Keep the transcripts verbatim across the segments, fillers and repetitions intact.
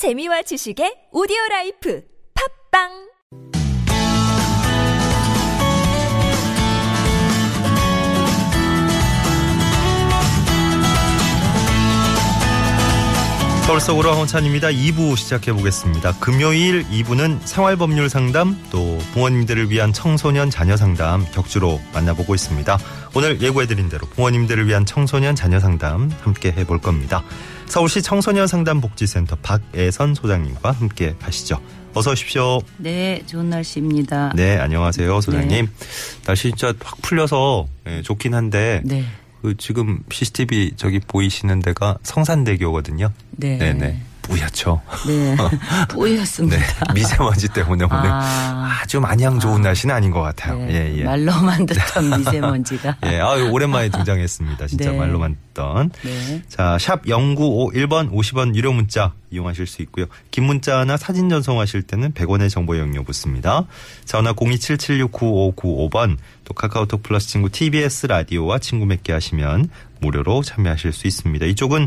재미와 지식의 오디오라이프 팝빵! 서울 속으로 황원찬입니다. 이 부 시작해보겠습니다. 금요일 이 부는 생활법률 상담, 또 부모님들을 위한 청소년 자녀 상담 격주로 만나보고 있습니다. 오늘 예고해드린 대로 부모님들을 위한 청소년 자녀 상담 함께 해볼 겁니다. 서울시 청소년 상담복지센터 박애선 소장님과 함께 가시죠. 어서 오십시오. 네, 좋은 날씨입니다. 네, 안녕하세요, 소장님. 네. 날씨 진짜 확 풀려서 네, 좋긴 한데 네. 그 지금 씨씨티비 저기 보이시는 데가 성산대교거든요. 네. 네네. 뿌옇죠. 네. 뿌옇습니다. 네. 미세먼지 때문에 오늘 아. 아주 마냥 좋은 아. 날씨는 아닌 것 같아요. 네. 예, 예. 말로만 듣던 미세먼지가. 예. 아유, 오랜만에 등장했습니다. 진짜 네. 말로만 듣던. 네. 자, 샵 공구오일 번 오십 원 유료 문자 이용하실 수 있고요. 긴 문자나 사진 전송하실 때는 백 원의 정보 이용료 붙습니다. 전화 공이칠칠육 구오구오 번 또 카카오톡 플러스 친구 티비에스 라디오와 친구 맺기 하시면 무료로 참여하실 수 있습니다. 이쪽은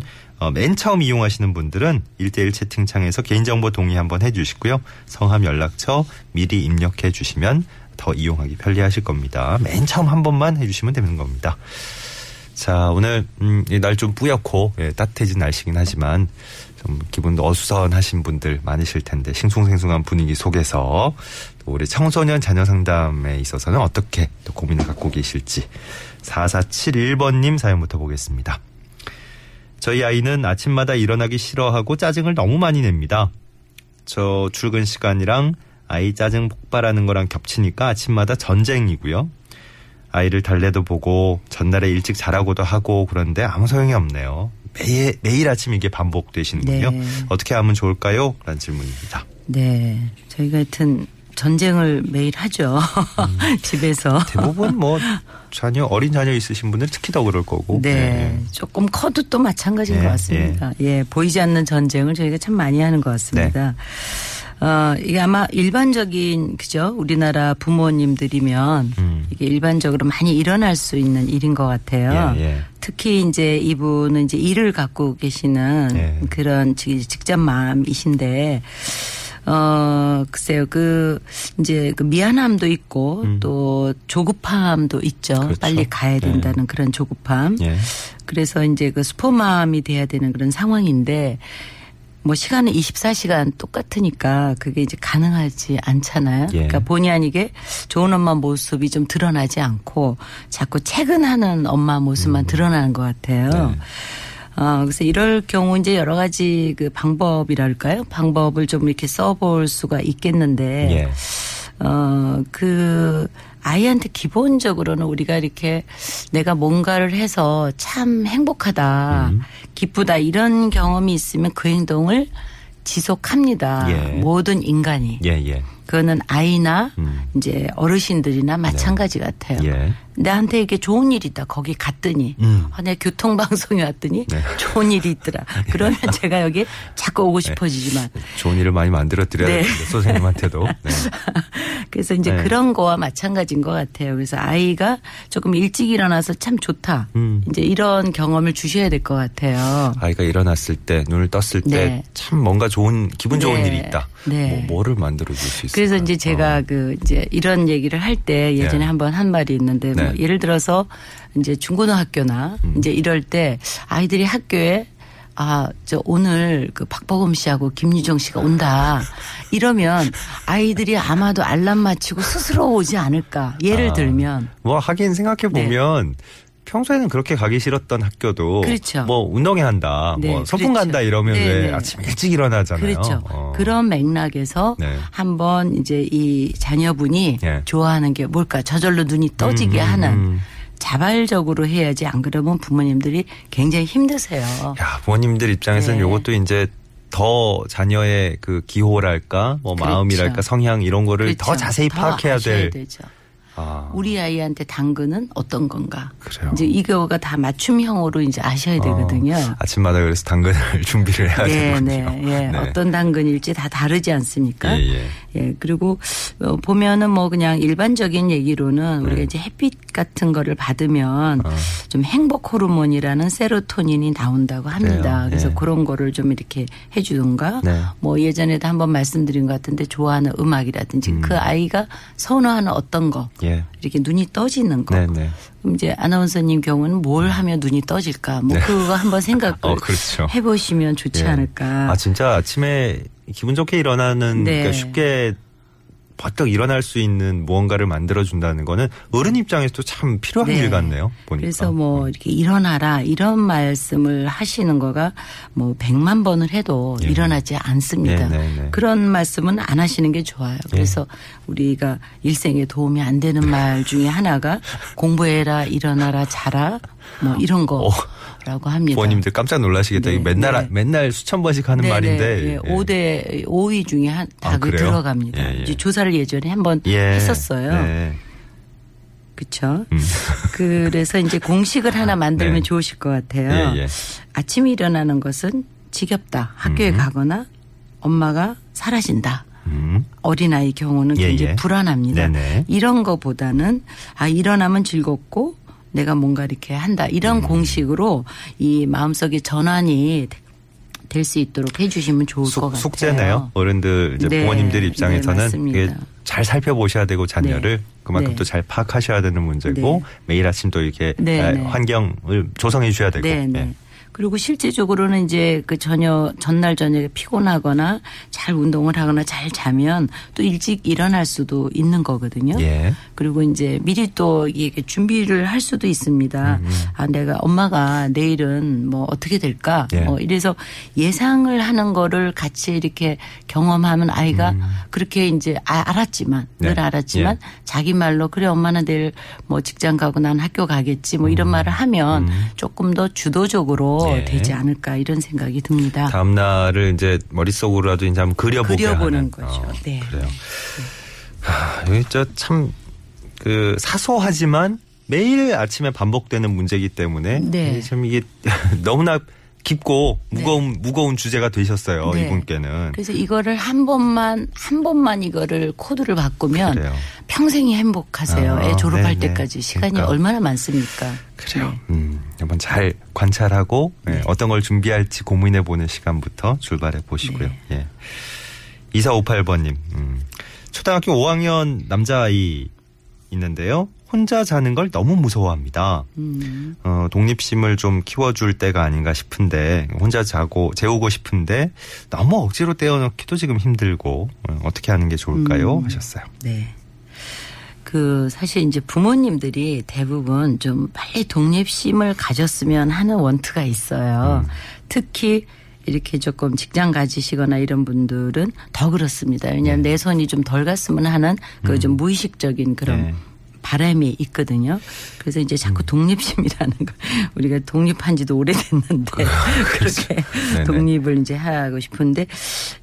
맨 처음 이용하시는 분들은 일 대일 채팅창에서 개인정보 동의 한번 해주시고요. 성함, 연락처 미리 입력해 주시면 더 이용하기 편리하실 겁니다. 맨 처음 한 번만 해주시면 되는 겁니다. 자, 오늘 음, 날 좀 뿌옇고 예, 따뜻해진 날씨긴 하지만 좀 기분도 어수선하신 분들 많으실 텐데 싱숭생숭한 분위기 속에서 또 우리 청소년 자녀 상담에 있어서는 어떻게 또 고민을 갖고 계실지 사사칠일 번님 사연부터 보겠습니다. 저희 아이는 아침마다 일어나기 싫어하고 짜증을 너무 많이 냅니다. 저 출근 시간이랑 아이 짜증 폭발하는 거랑 겹치니까 아침마다 전쟁이고요. 아이를 달래도 보고 전날에 일찍 자라고도 하고 그런데 아무 소용이 없네요. 매일, 매일 아침 이게 반복되시는군요. 네. 어떻게 하면 좋을까요? 라는 질문입니다. 네. 저희가 하여튼 전쟁을 매일 하죠. 음, 집에서. 대부분 뭐 자녀, 어린 자녀 있으신 분은 특히 더 그럴 거고. 네. 네. 조금 커도 또 마찬가지인 네. 것 같습니다. 네. 예. 보이지 않는 전쟁을 저희가 참 많이 하는 것 같습니다. 네. 어, 이게 아마 일반적인, 그죠? 우리나라 부모님들이면 음. 이게 일반적으로 많이 일어날 수 있는 일인 것 같아요. 예, 예. 특히 이제 이분은 이제 일을 갖고 계시는 예. 그런 직장맘이신데 어, 글쎄요, 그, 이제, 그 미안함도 있고, 음. 또 조급함도 있죠. 그렇죠. 빨리 가야 된다는 네. 그런 조급함. 예. 그래서 이제 그 슈퍼맘이 돼야 되는 그런 상황인데, 뭐 시간은 이십사 시간 똑같으니까 그게 이제 가능하지 않잖아요. 예. 그러니까 본의 아니게 좋은 엄마 모습이 좀 드러나지 않고 자꾸 퇴근하는 엄마 모습만 음. 드러나는 것 같아요. 네. 아, 어, 그래서 이럴 경우 이제 여러 가지 그 방법이랄까요? 방법을 좀 이렇게 써볼 수가 있겠는데, 예. 어, 그, 아이한테 기본적으로는 우리가 이렇게 내가 뭔가를 해서 참 행복하다, 음. 기쁘다 이런 경험이 있으면 그 행동을 지속합니다. 예. 모든 인간이. 예, 예. 그거는 아이나 음. 이제 어르신들이나 마찬가지 네. 같아요. 예. 나한테 이게 좋은 일이 있다. 거기 갔더니 음. 아, 내 교통방송에 왔더니 네. 좋은 일이 있더라. 그러면 네. 제가 여기 자꾸 오고 네. 싶어지지만. 좋은 일을 많이 만들어드려야 네. 되는데 선생님한테도. 네. 그래서 이제 네. 그런 거와 마찬가지인 것 같아요. 그래서 아이가 조금 일찍 일어나서 참 좋다. 음. 이제 이런 경험을 주셔야 될 것 같아요. 아이가 일어났을 때 눈을 떴을 네. 때 참 뭔가 좋은 기분 좋은 네. 일이 있다. 네. 뭐, 뭐를 만들어줄 수 있을까. 그래서 이제 제가 어. 그 이제 이런 얘기를 할 때 예전에 네. 한번 한 말이 있는데 네. 뭐 예를 들어서 이제 중고등학교나 음. 이제 이럴 때 아이들이 학교에 아, 저 오늘 그 박보검 씨하고 김유정 씨가 온다. 이러면 아이들이 아마도 알람 맞추고 스스로 오지 않을까. 예를 아. 들면 뭐 하긴 생각해 보면. 네. 평소에는 그렇게 가기 싫었던 학교도 그렇죠. 뭐 운동회 한다, 네, 뭐 소풍 그렇죠. 간다 이러면 네, 왜 네. 아침 일찍 일어나잖아요. 그렇죠. 어. 그런 맥락에서 네. 한번 이제 이 자녀분이 네. 좋아하는 게 뭘까? 저절로 눈이 떠지게 음, 하는. 음. 자발적으로 해야지 안 그러면 부모님들이 굉장히 힘드세요. 야, 부모님들 입장에서는 네. 이것도 이제 더 자녀의 그 기호랄까, 뭐 그렇죠. 마음이랄까, 성향 이런 거를 그렇죠. 더 자세히 더 파악해야 될. 되죠. 아. 우리 아이한테 당근은 어떤 건가? 그래요. 이제 이거가 다 맞춤형으로 이제 아셔야 되거든요. 아, 아침마다 그래서 당근을 준비를 해야 네, 되거든요. 네, 네. 어떤 당근일지 다 다르지 않습니까? 예, 예. 예, 그리고 보면은 뭐 그냥 일반적인 얘기로는 우리가 네. 이제 햇빛 같은 거를 받으면 아. 좀 행복 호르몬이라는 세로토닌이 나온다고 합니다. 네. 그래서 네. 그런 거를 좀 이렇게 해주던가 네. 뭐 예전에도 한번 말씀드린 것 같은데 좋아하는 음악이라든지 음. 그 아이가 선호하는 어떤 거 예. 이렇게 눈이 떠지는 거. 네, 네. 그럼 이제 아나운서님 경우는 뭘 하면 눈이 떠질까 뭐 네. 그거 한번 생각을 어, 그렇죠. 해보시면 좋지 예. 않을까. 아 진짜 아침에 기분 좋게 일어나는 네. 그러니까 쉽게 버떡 일어날 수 있는 무언가를 만들어준다는 거는 어른 입장에서도 참 필요한 네. 일 같네요. 보니까. 그래서 뭐 이렇게 일어나라 이런 말씀을 하시는 거가 뭐 백만 번을 해도 예. 일어나지 않습니다. 네, 네, 네. 그런 말씀은 안 하시는 게 좋아요. 그래서 네. 우리가 일생에 도움이 안 되는 말 중에 하나가 공부해라, 일어나라, 자라 뭐 이런 거. 오. 라고 합니다. 부모님들 깜짝 놀라시겠다. 네, 맨날 네. 맨날 수천 번씩 하는 네, 말인데 네, 네. 예. 오 대 오 위 중에 한 다 그 아, 들어갑니다. 예, 예. 이제 조사를 예전에 한번 예. 했었어요. 네. 그렇죠. 음. 그래서 이제 공식을 하나 만들면 네. 좋으실 것 같아요. 예, 예. 아침에 일어나는 것은 지겹다. 학교에 음. 가거나 엄마가 사라진다. 음. 어린아이 경우는 예, 굉장히 예. 불안합니다. 네네. 이런 거보다는 아 일어나면 즐겁고 내가 뭔가 이렇게 한다. 이런 음. 공식으로 이 마음속의 전환이 될 수 있도록 해 주시면 좋을 수, 것 같아요. 숙제네요. 어른들, 이제 네. 부모님들 입장에서는 네, 잘 살펴보셔야 되고 자녀를 네. 그만큼 네. 또 잘 파악하셔야 되는 문제고 네. 매일 아침 또 이렇게 네, 환경을 조성해 주셔야 되고. 네. 네. 네. 그리고 실제적으로는 이제 그 저녁, 전날 저녁에 피곤하거나 잘 운동을 하거나 잘 자면 또 일찍 일어날 수도 있는 거거든요. 예. 그리고 이제 미리 또 이게 준비를 할 수도 있습니다. 음. 아, 내가 엄마가 내일은 뭐 어떻게 될까? 예. 어, 이래서 예상을 하는 거를 같이 이렇게 경험하면 아이가 음. 그렇게 이제 아, 알았지만, 네. 늘 알았지만 예. 자기 말로 그래, 엄마는 내일 뭐 직장 가고 난 학교 가겠지 뭐 이런 음. 말을 하면 음. 조금 더 주도적으로 예. 되지 않을까 이런 생각이 듭니다. 다음 날을 이제 머릿속으로라도 이제 한번 그려보게 그려보는 하는. 거죠. 어, 네. 그래요. 네. 하, 이게 참 그 사소하지만 매일 아침에 반복되는 문제이기 때문에 네. 참 이게 너무나 깊고 무거운 네. 무거운 주제가 되셨어요. 네. 이분께는. 그래서 이거를 한 번만 한 번만 이거를 코드를 바꾸면 그래요. 평생이 행복하세요. 아, 애 졸업할 네네. 때까지 시간이 그러니까. 얼마나 많습니까? 그래요. 네. 음, 한번 잘 관찰하고 네. 네. 어떤 걸 준비할지 고민해 보는 시간부터 출발해 보시고요. 네. 예. 이사오팔 번님 음. 초등학교 오 학년 남자아이 있는데요. 혼자 자는 걸 너무 무서워합니다. 음. 어, 독립심을 좀 키워줄 때가 아닌가 싶은데 혼자 자고 재우고 싶은데 너무 억지로 떼어놓기도 지금 힘들고 어떻게 하는 게 좋을까요? 음. 하셨어요. 네. 그 사실 이제 부모님들이 대부분 좀 빨리 독립심을 가졌으면 하는 원투가 있어요. 음. 특히 이렇게 조금 직장 가지시거나 이런 분들은 더 그렇습니다. 왜냐하면 네. 내 손이 좀 덜 갔으면 하는 그 좀 음. 무의식적인 그런. 네. 바람이 있거든요. 그래서 이제 자꾸 독립심이라는 거 우리가 독립한 지도 오래됐는데 그렇게 독립을 이제 하고 싶은데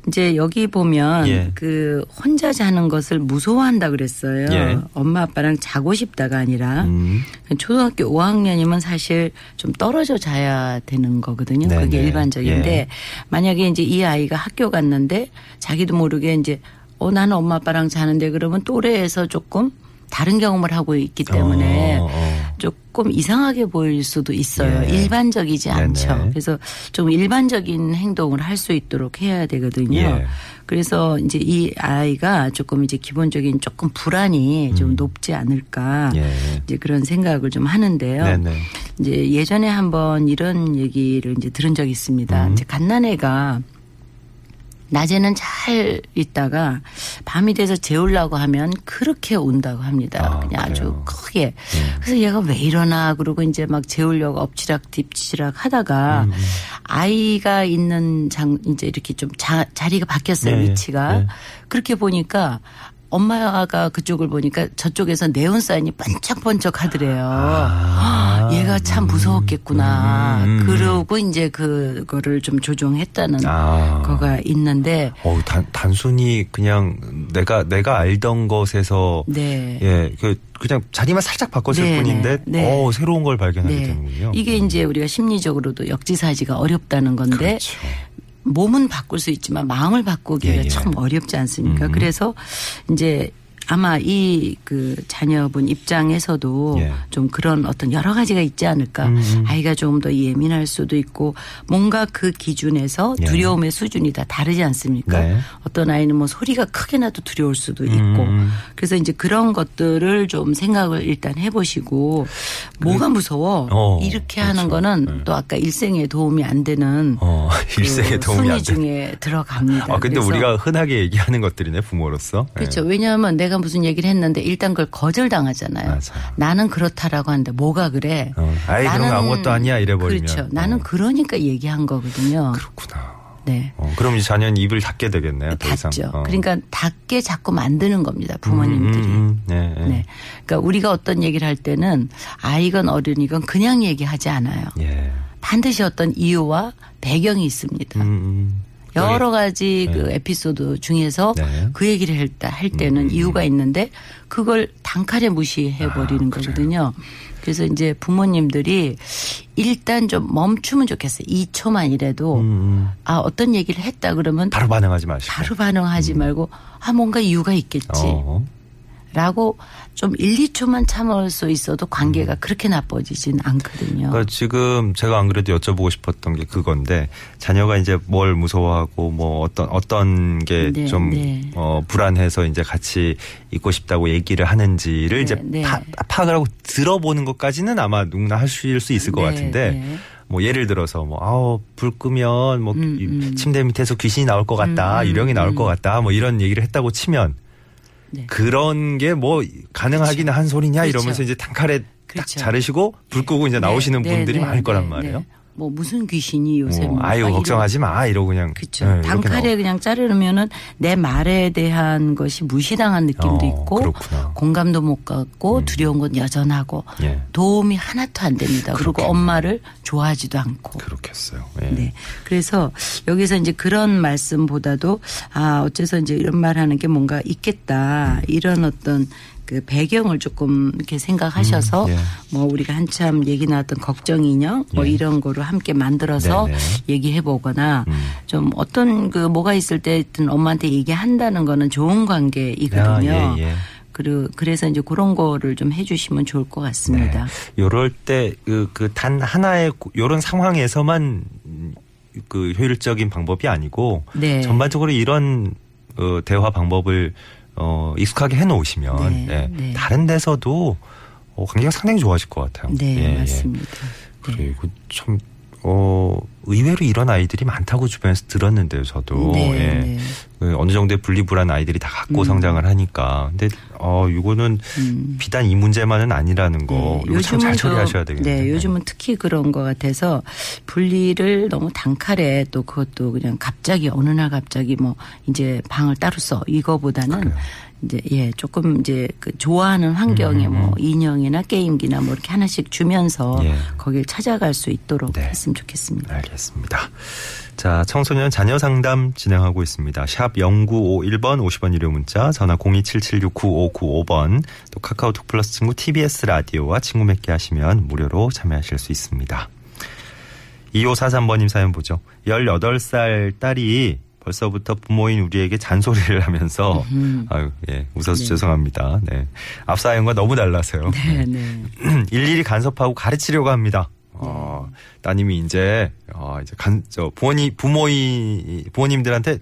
이제 여기 보면 예. 그 혼자 자는 것을 무서워한다 그랬어요. 예. 엄마 아빠랑 자고 싶다가 아니라 음. 초등학교 오 학년이면 사실 좀 떨어져 자야 되는 거거든요. 네네. 그게 일반적인데 예. 만약에 이제 이 아이가 학교 갔는데 자기도 모르게 이제 어 나는 엄마 아빠랑 자는데 그러면 또래에서 조금 다른 경험을 하고 있기 때문에 어, 어. 조금 이상하게 보일 수도 있어요. 예. 일반적이지 않죠. 네네. 그래서 좀 일반적인 행동을 할 수 있도록 해야 되거든요. 예. 그래서 이제 이 아이가 조금 이제 기본적인 조금 불안이 음. 좀 높지 않을까 예. 이제 그런 생각을 좀 하는데요. 네네. 이제 예전에 한번 이런 얘기를 이제 들은 적이 있습니다. 음. 이제 갓난애가 낮에는 잘 있다가 밤이 돼서 재우려고 하면 그렇게 온다고 합니다. 아, 그냥 그래요? 아주 크게. 음. 그래서 얘가 왜 이러나 그러고 이제 막 재우려고 엎치락 뒤치락 하다가 음. 아이가 있는 장 이제 이렇게 좀 자, 자리가 바뀌었어요. 네. 위치가. 네. 그렇게 보니까 엄마가 그쪽을 보니까 저쪽에서 네온사인이 반짝반짝 하더래요. 아, 얘가 참 무서웠겠구나. 음, 음, 그러고 이제 그거를 좀 조종했다는 아, 거가 있는데. 어, 단, 단순히 그냥 내가, 내가 알던 것에서. 네. 예. 그, 그냥 자리만 살짝 바꿨을 네, 뿐인데 네. 오, 새로운 걸 발견하게 네. 되는군요. 이게 음. 이제 우리가 심리적으로도 역지사지가 어렵다는 건데. 그렇죠. 몸은 바꿀 수 있지만 마음을 바꾸기가 예, 예. 참 어렵지 않습니까? 음. 그래서 이제 아마 이 그 자녀분 입장에서도 예. 좀 그런 어떤 여러 가지가 있지 않을까. 음. 아이가 조금 더 예민할 수도 있고 뭔가 그 기준에서 예. 두려움의 수준이 다 다르지 않습니까? 네. 어떤 아이는 뭐 소리가 크게 나도 두려울 수도 있고 음. 그래서 이제 그런 것들을 좀 생각을 일단 해보시고 뭐가 무서워 어, 이렇게 그렇죠. 하는 거는 네. 또 아까 일생에 도움이 안 되는 어, 그 일생에 도움이 안 되는 순위 중에 들어갑니다. 아, 근데 우리가 흔하게 얘기하는 것들이네 부모로서. 그렇죠. 네. 왜냐하면 내가 무슨 얘기를 했는데 일단 그걸 거절당하잖아요. 맞아. 나는 그렇다라고 하는데 뭐가 그래? 어, 아이 나는, 그런 거 아무것도 아니야 이래버리면. 그렇죠. 나는 어. 그러니까 얘기한 거거든요. 그렇구나. 네. 어, 그럼 이제 자녀는 입을 닫게 되겠네요. 닫죠. 어. 그러니까 닫게 자꾸 만드는 겁니다. 부모님들이. 음, 음, 네, 네. 네. 그러니까 우리가 어떤 얘기를 할 때는 아이건 어른이건 그냥 얘기하지 않아요. 예. 반드시 어떤 이유와 배경이 있습니다. 음, 음. 여러 가지 네. 그 에피소드 중에서 네. 그 얘기를 했다 할 때는 음. 이유가 있는데 그걸 단칼에 무시해 버리는 아, 거거든요. 그래서 이제 부모님들이 일단 좀 멈추면 좋겠어요. 이 초만이라도 음. 아 어떤 얘기를 했다 그러면 바로 반응하지 마시고 바로 반응하지 음. 말고 아 뭔가 이유가 있겠지. 어허. 라고 좀 일, 이 초만 참을 수 있어도 관계가 음. 그렇게 나빠지진 않거든요. 그러니까 지금 제가 안 그래도 여쭤보고 싶었던 게 그건데 자녀가 이제 뭘 무서워하고 뭐 어떤 어떤 게 좀 네, 네. 어, 불안해서 이제 같이 있고 싶다고 얘기를 하는지를 네, 이제 네. 파, 파악을 하고 들어보는 것까지는 아마 누구나 하실 수 있을 것 네, 같은데 네. 뭐 예를 들어서 뭐 아우 불 끄면 뭐 음, 음. 침대 밑에서 귀신이 나올 것 같다, 음, 음, 유령이 나올 음. 것 같다, 뭐 이런 얘기를 했다고 치면. 네. 그런 게 뭐 가능하기는 그렇죠. 한 소리냐 이러면서 그렇죠. 이제 단칼에 그렇죠. 딱 자르시고 불 끄고 이제 네. 나오시는 네. 분들이 네. 많을 네. 거란 말이에요. 네. 뭐 무슨 귀신이 요새. 뭐, 아유 이런. 걱정하지 마 이러고 그냥. 그렇죠. 네, 단칼에 그냥 자르면은 내 말에 대한 것이 무시당한 느낌도 어, 있고 그렇구나. 공감도 못 갖고 음. 두려운 건 여전하고 예. 도움이 하나도 안 됩니다. 그렇겠네. 그리고 엄마를 좋아하지도 않고. 그렇겠어요. 예. 네. 그래서 여기서 이제 그런 말씀보다도 아 어째서 이제 이런 말하는 게 뭔가 있겠다 음. 이런 어떤. 그 배경을 조금 이렇게 생각하셔서 음, 예. 뭐 우리가 한참 얘기 나왔던 걱정 인형 뭐 예. 이런 거로 함께 만들어서 네네. 얘기해보거나 음. 좀 어떤 그 뭐가 있을 때든 엄마한테 얘기한다는 거는 좋은 관계이거든요. 아, 예, 예. 그리고 그래서 이제 그런 거를 좀 해주시면 좋을 것 같습니다. 네. 이럴 때 그 그 단 하나의 이런 상황에서만 그 효율적인 방법이 아니고 네. 전반적으로 이런 어, 대화 방법을 어, 익숙하게 해놓으시면, 네, 예. 네. 다른 데서도 어, 관계가 상당히 좋아질 것 같아요. 네, 예, 맞습니다. 예. 그리고 네. 참, 어, 의외로 이런 아이들이 많다고 주변에서 들었는데요, 저도. 네, 예. 네. 그 어느 정도의 분리불안 아이들이 다 갖고 음. 성장을 하니까. 근데, 어, 요거는 음. 비단 이 문제만은 아니라는 거. 네, 요거 참 잘 처리하셔야 되겠네요. 네, 요즘은 특히 그런 것 같아서 분리를 너무 단칼에 또 그것도 그냥 갑자기 어느 날 갑자기 뭐 이제 방을 따로 써. 이거보다는. 그래요. 이제 예 조금 이제 그 좋아하는 환경에 음. 뭐 인형이나 게임기나 뭐 이렇게 하나씩 주면서 예. 거길 찾아갈 수 있도록 네. 했으면 좋겠습니다. 알겠습니다. 자 청소년 자녀 상담 진행하고 있습니다. 샵 공구오일 번 오십 원 유료 문자 전화 공이칠칠육구오구오 번 또 카카오톡 플러스 친구 티비에스 라디오와 친구 맺기 하시면 무료로 참여하실 수 있습니다. 이오사삼 번님 사연 보죠. 열여덟 살 딸이 벌써부터 부모인 우리에게 잔소리를 하면서 으흠. 아유 예 웃어서 네. 죄송합니다. 네. 앞 사연과 너무 달라서요. 네, 네. 일일이 간섭하고 가르치려고 합니다. 네. 어, 따님이 이제 어, 이제 간 저 부모님 부모이 부모님들한테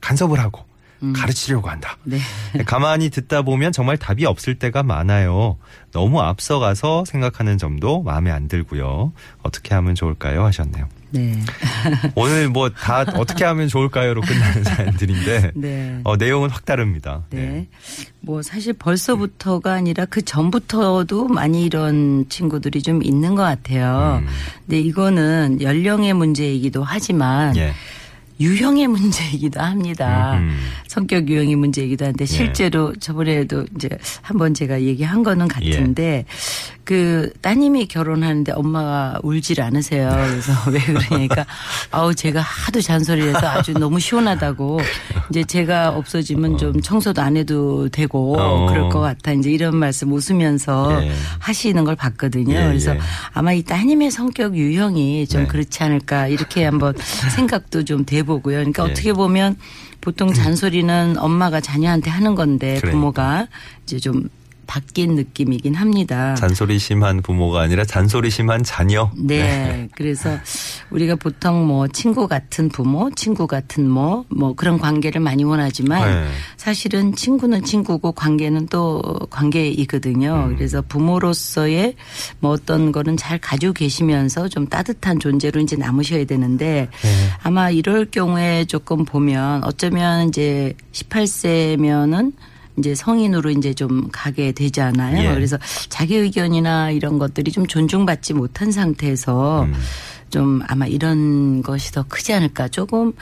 간섭을 하고 음. 가르치려고 한다. 네. 가만히 듣다 보면 정말 답이 없을 때가 많아요. 너무 앞서가서 생각하는 점도 마음에 안 들고요. 어떻게 하면 좋을까요? 하셨네요. 네. 오늘 뭐 다 어떻게 하면 좋을까요로 끝나는 사연들인데 네. 어, 내용은 확 다릅니다. 네. 네. 뭐 사실 벌써부터가 아니라 그 전부터도 많이 이런 친구들이 좀 있는 것 같아요. 음. 근데 이거는 연령의 문제이기도 하지만 예. 유형의 문제이기도 합니다. 음흠. 성격 유형의 문제이기도 한데 실제로 예. 저번에도 이제 한번 제가 얘기한 거는 같은데 예. 그 따님이 결혼하는데 엄마가 울질 않으세요. 그래서 왜 그러니까 아우 제가 하도 잔소리해서 아주 너무 시원하다고 이제 제가 없어지면 어. 좀 청소도 안 해도 되고 어. 그럴 것 같아 이제 이런 말씀 웃으면서 예. 하시는 걸 봤거든요. 예, 그래서 예. 아마 이 따님의 성격 유형이 좀 예. 그렇지 않을까 이렇게 한번 생각도 좀 돼보고요. 그러니까 예. 어떻게 보면 보통 잔소리는 엄마가 자녀한테 하는 건데 그래. 부모가 이제 좀 바뀐 느낌이긴 합니다. 잔소리 심한 부모가 아니라 잔소리 심한 자녀. 네. 네. 그래서 우리가 보통 뭐 친구 같은 부모, 친구 같은 뭐, 뭐 그런 관계를 많이 원하지만 네. 사실은 친구는 친구고 관계는 또 관계이거든요. 음. 그래서 부모로서의 뭐 어떤 거는 잘 가지고 계시면서 좀 따뜻한 존재로 이제 남으셔야 되는데 네. 아마 이럴 경우에 조금 보면 어쩌면 이제 열여덟 세면은 이제 성인으로 이제 좀 가게 되잖아요. 예. 그래서 자기 의견이나 이런 것들이 좀 존중받지 못한 상태에서 음. 좀 아마 이런 것이 더 크지 않을까. 조금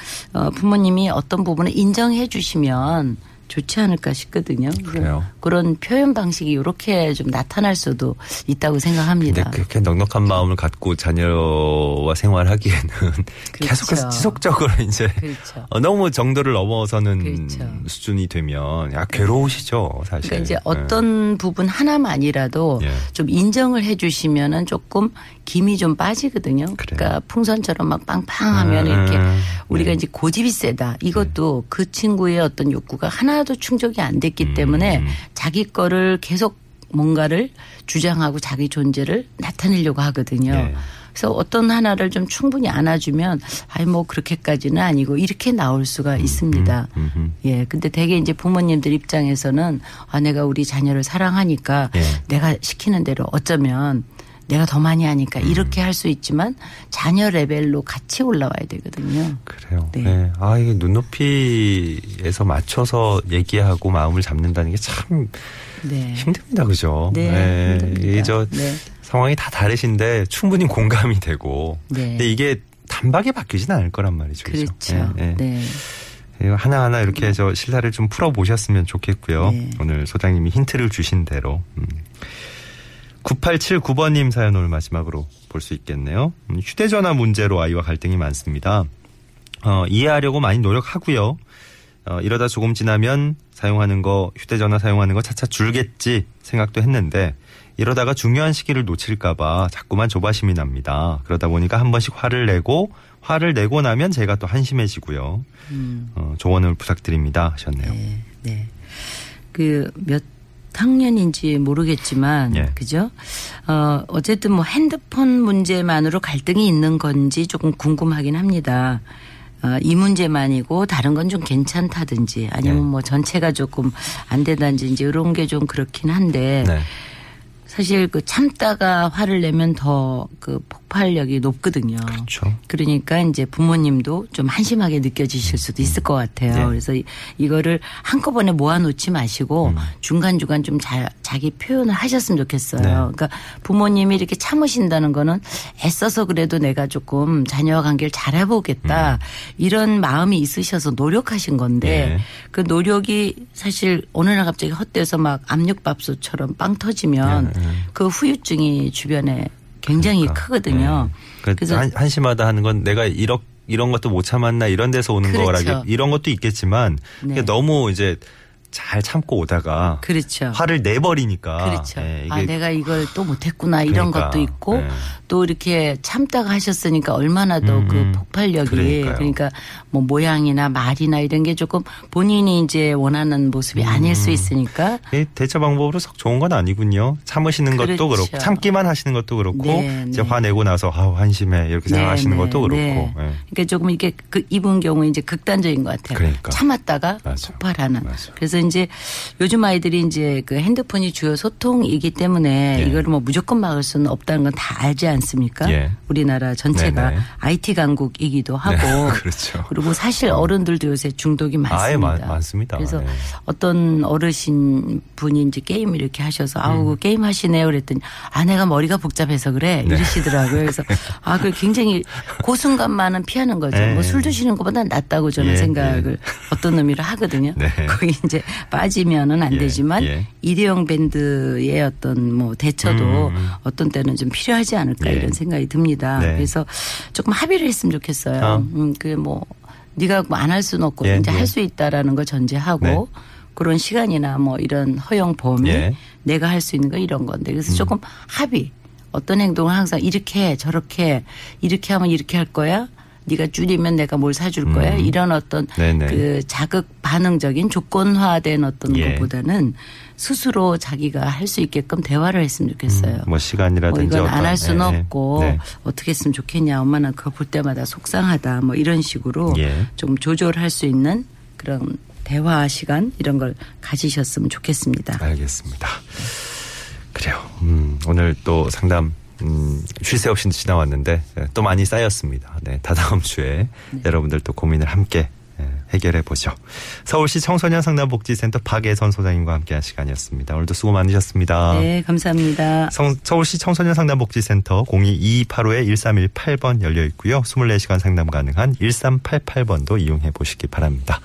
부모님이 어떤 부분을 인정해 주시면 좋지 않을까 싶거든요. 그래요. 그런 표현 방식이 이렇게 좀 나타날 수도 있다고 생각합니다. 근데 그렇게 넉넉한 마음을 갖고 자녀와 생활하기에는 그렇죠. 계속해서 지속적으로 이제 그렇죠. 너무 정도를 넘어서는 그렇죠. 수준이 되면 야, 괴로우시죠, 사실. 그러니까 이제 네. 어떤 부분 하나만이라도 예. 좀 인정을 해주시면은 조금 김이 좀 빠지거든요. 그래요. 그러니까 풍선처럼 막 빵빵하면 음. 이렇게 우리가 네. 이제 고집이 세다. 이것도 네. 그 친구의 어떤 욕구가 하나. 도 충족이 안 됐기 음. 때문에 자기 거를 계속 뭔가를 주장하고 자기 존재를 나타내려고 하거든요. 예. 그래서 어떤 하나를 좀 충분히 안아주면 아이 뭐 그렇게까지는 아니고 이렇게 나올 수가 있습니다. 음, 음, 음. 예, 근데 되게 이제 부모님들 입장에서는 아 내가 우리 자녀를 사랑하니까 예. 내가 시키는 대로 어쩌면. 내가 더 많이 하니까 이렇게 할 수 있지만 자녀 레벨로 같이 올라와야 되거든요. 그래요. 네. 네. 아, 이게 눈높이에서 맞춰서 얘기하고 마음을 잡는다는 게 참 네. 힘듭니다. 그죠? 네. 네. 힘듭니다. 이 저 네. 상황이 다 다르신데 충분히 공감이 되고. 네. 근데 이게 단박에 바뀌진 않을 거란 말이죠. 그렇죠. 그렇죠? 네. 네. 네. 하나하나 이렇게 네. 저 실사를 좀 풀어보셨으면 좋겠고요. 네. 오늘 소장님이 힌트를 주신 대로. 음. 구팔칠구 번님 사연 오늘 마지막으로 볼 수 있겠네요. 휴대전화 문제로 아이와 갈등이 많습니다. 어, 이해하려고 많이 노력하고요. 어, 이러다 조금 지나면 사용하는 거 휴대전화 사용하는 거 차차 줄겠지 생각도 했는데 이러다가 중요한 시기를 놓칠까 봐 자꾸만 조바심이 납니다. 그러다 보니까 한 번씩 화를 내고 화를 내고 나면 제가 또 한심해지고요. 음. 어, 조언을 부탁드립니다 하셨네요. 네. 네. 그 몇 학년인지 모르겠지만 예. 그죠? 어, 어쨌든 뭐 핸드폰 문제만으로 갈등이 있는 건지 조금 궁금하긴 합니다. 어, 이 문제만이고 다른 건 좀 괜찮다든지 아니면 예. 뭐 전체가 조금 안 되다든지 이제 이런 게 좀 그렇긴 한데 네. 사실 그 참다가 화를 내면 더 그 폭발력이 높거든요. 그렇죠. 그러니까 이제 부모님도 좀 한심하게 느껴지실 수도 있을 것 같아요. 네. 그래서 이거를 한꺼번에 모아놓지 마시고 음. 중간중간 좀 자, 자기 표현을 하셨으면 좋겠어요. 네. 그러니까 부모님이 이렇게 참으신다는 거는 애써서 그래도 내가 조금 자녀와 관계를 잘 해보겠다. 음. 이런 마음이 있으셔서 노력하신 건데 네. 그 노력이 사실 어느 날 갑자기 헛되서 막 압력밥솥처럼 빵 터지면 네. 그 후유증이 주변에 굉장히 그러니까. 크거든요. 네. 그래서 한, 한심하다 하는 건 내가 이러, 이런 것도 못 참았나 이런 데서 오는 그렇죠. 거라기 이런 것도 있겠지만 네. 너무 이제 잘 참고 오다가 그렇죠. 화를 내버리니까 그렇죠. 네, 이게 아, 내가 이걸 또 못했구나 이런 그러니까. 것도 있고 네. 또 이렇게 참다가 하셨으니까 얼마나 더 그 폭발력이 그러니까요. 그러니까 뭐 모양이나 말이나 이런 게 조금 본인이 이제 원하는 모습이 음. 아닐 수 있으니까 네, 대처 방법으로 썩 좋은 건 아니군요. 참으시는 그렇죠. 것도 그렇고 참기만 하시는 것도 그렇고 네, 이제 네. 화내고 나서 아우 한심해 이렇게 네, 생각하시는 네, 것도 그렇고 네. 네. 그러니까 조금 이게 그 이분 경우 이제 극단적인 것 같아요. 그러니까. 참았다가 맞아. 폭발하는. 맞아. 그래서 이제 요즘 아이들이 이제 그 핸드폰이 주요 소통이기 때문에 네. 이걸 뭐 무조건 막을 수는 없다는 건 다 알지 않습니까? 않습니까? 예. 우리나라 전체가 네네. 아이티 강국이기도 하고. 네. 그렇죠. 그리고 사실 어른들도 요새 중독이 많습니다. 아예 많습니다. 그래서 네. 어떤 어르신 분이 이제 게임 이렇게 하셔서 아우 음. 게임 하시네요 그랬더니 아 내가 머리가 복잡해서 그래 네. 이러시더라고요. 그래서 아 그 굉장히 그 순간만은 피하는 거죠. 뭐 술 드시는 것보다 낫다고 저는 예. 생각을 예. 어떤 의미로 하거든요. 네. 거기 이제 빠지면은 안 예. 되지만 예. 일회용 밴드의 어떤 뭐 대처도 음. 어떤 때는 좀 필요하지 않을까 예. 이런 생각이 듭니다. 네. 그래서 조금 합의를 했으면 좋겠어요. 어. 음, 그게 뭐 네가 뭐 안 할 수는 없고 예. 이제 예. 할 수 있다라는 걸 전제하고 네. 그런 시간이나 뭐 이런 허용 범위 예. 내가 할 수 있는 거 이런 건데 그래서 음. 조금 합의 어떤 행동을 항상 이렇게 해, 저렇게 이렇게 하면 이렇게 할 거야. 네가 줄이면 내가 뭘 사줄 거야. 음. 이런 어떤 네네. 그 자극 반응적인 조건화된 어떤 예. 것보다는 스스로 자기가 할 수 있게끔 대화를 했으면 좋겠어요. 음. 뭐 시간이라든지 뭐 이건 안 할 수는 예. 없고 네. 어떻게 했으면 좋겠냐. 엄마는 그거 볼 때마다 속상하다. 뭐 이런 식으로 예. 좀 조절할 수 있는 그런 대화 시간 이런 걸 가지셨으면 좋겠습니다. 알겠습니다. 그래요. 음, 오늘 또 상담 음, 쉴 새 없이 지나왔는데 또 많이 쌓였습니다. 네, 다다음 주에 네. 여러분들 또 고민을 함께 해결해 보죠. 서울시 청소년 상담복지센터 박애선 소장님과 함께한 시간이었습니다. 오늘도 수고 많으셨습니다. 네, 감사합니다. 성, 서울시 청소년 상담복지센터 공이 이이팔오 일삼일팔 번 열려 있고요. 이십사 시간 상담 가능한 일삼팔팔 번도 이용해 보시기 바랍니다.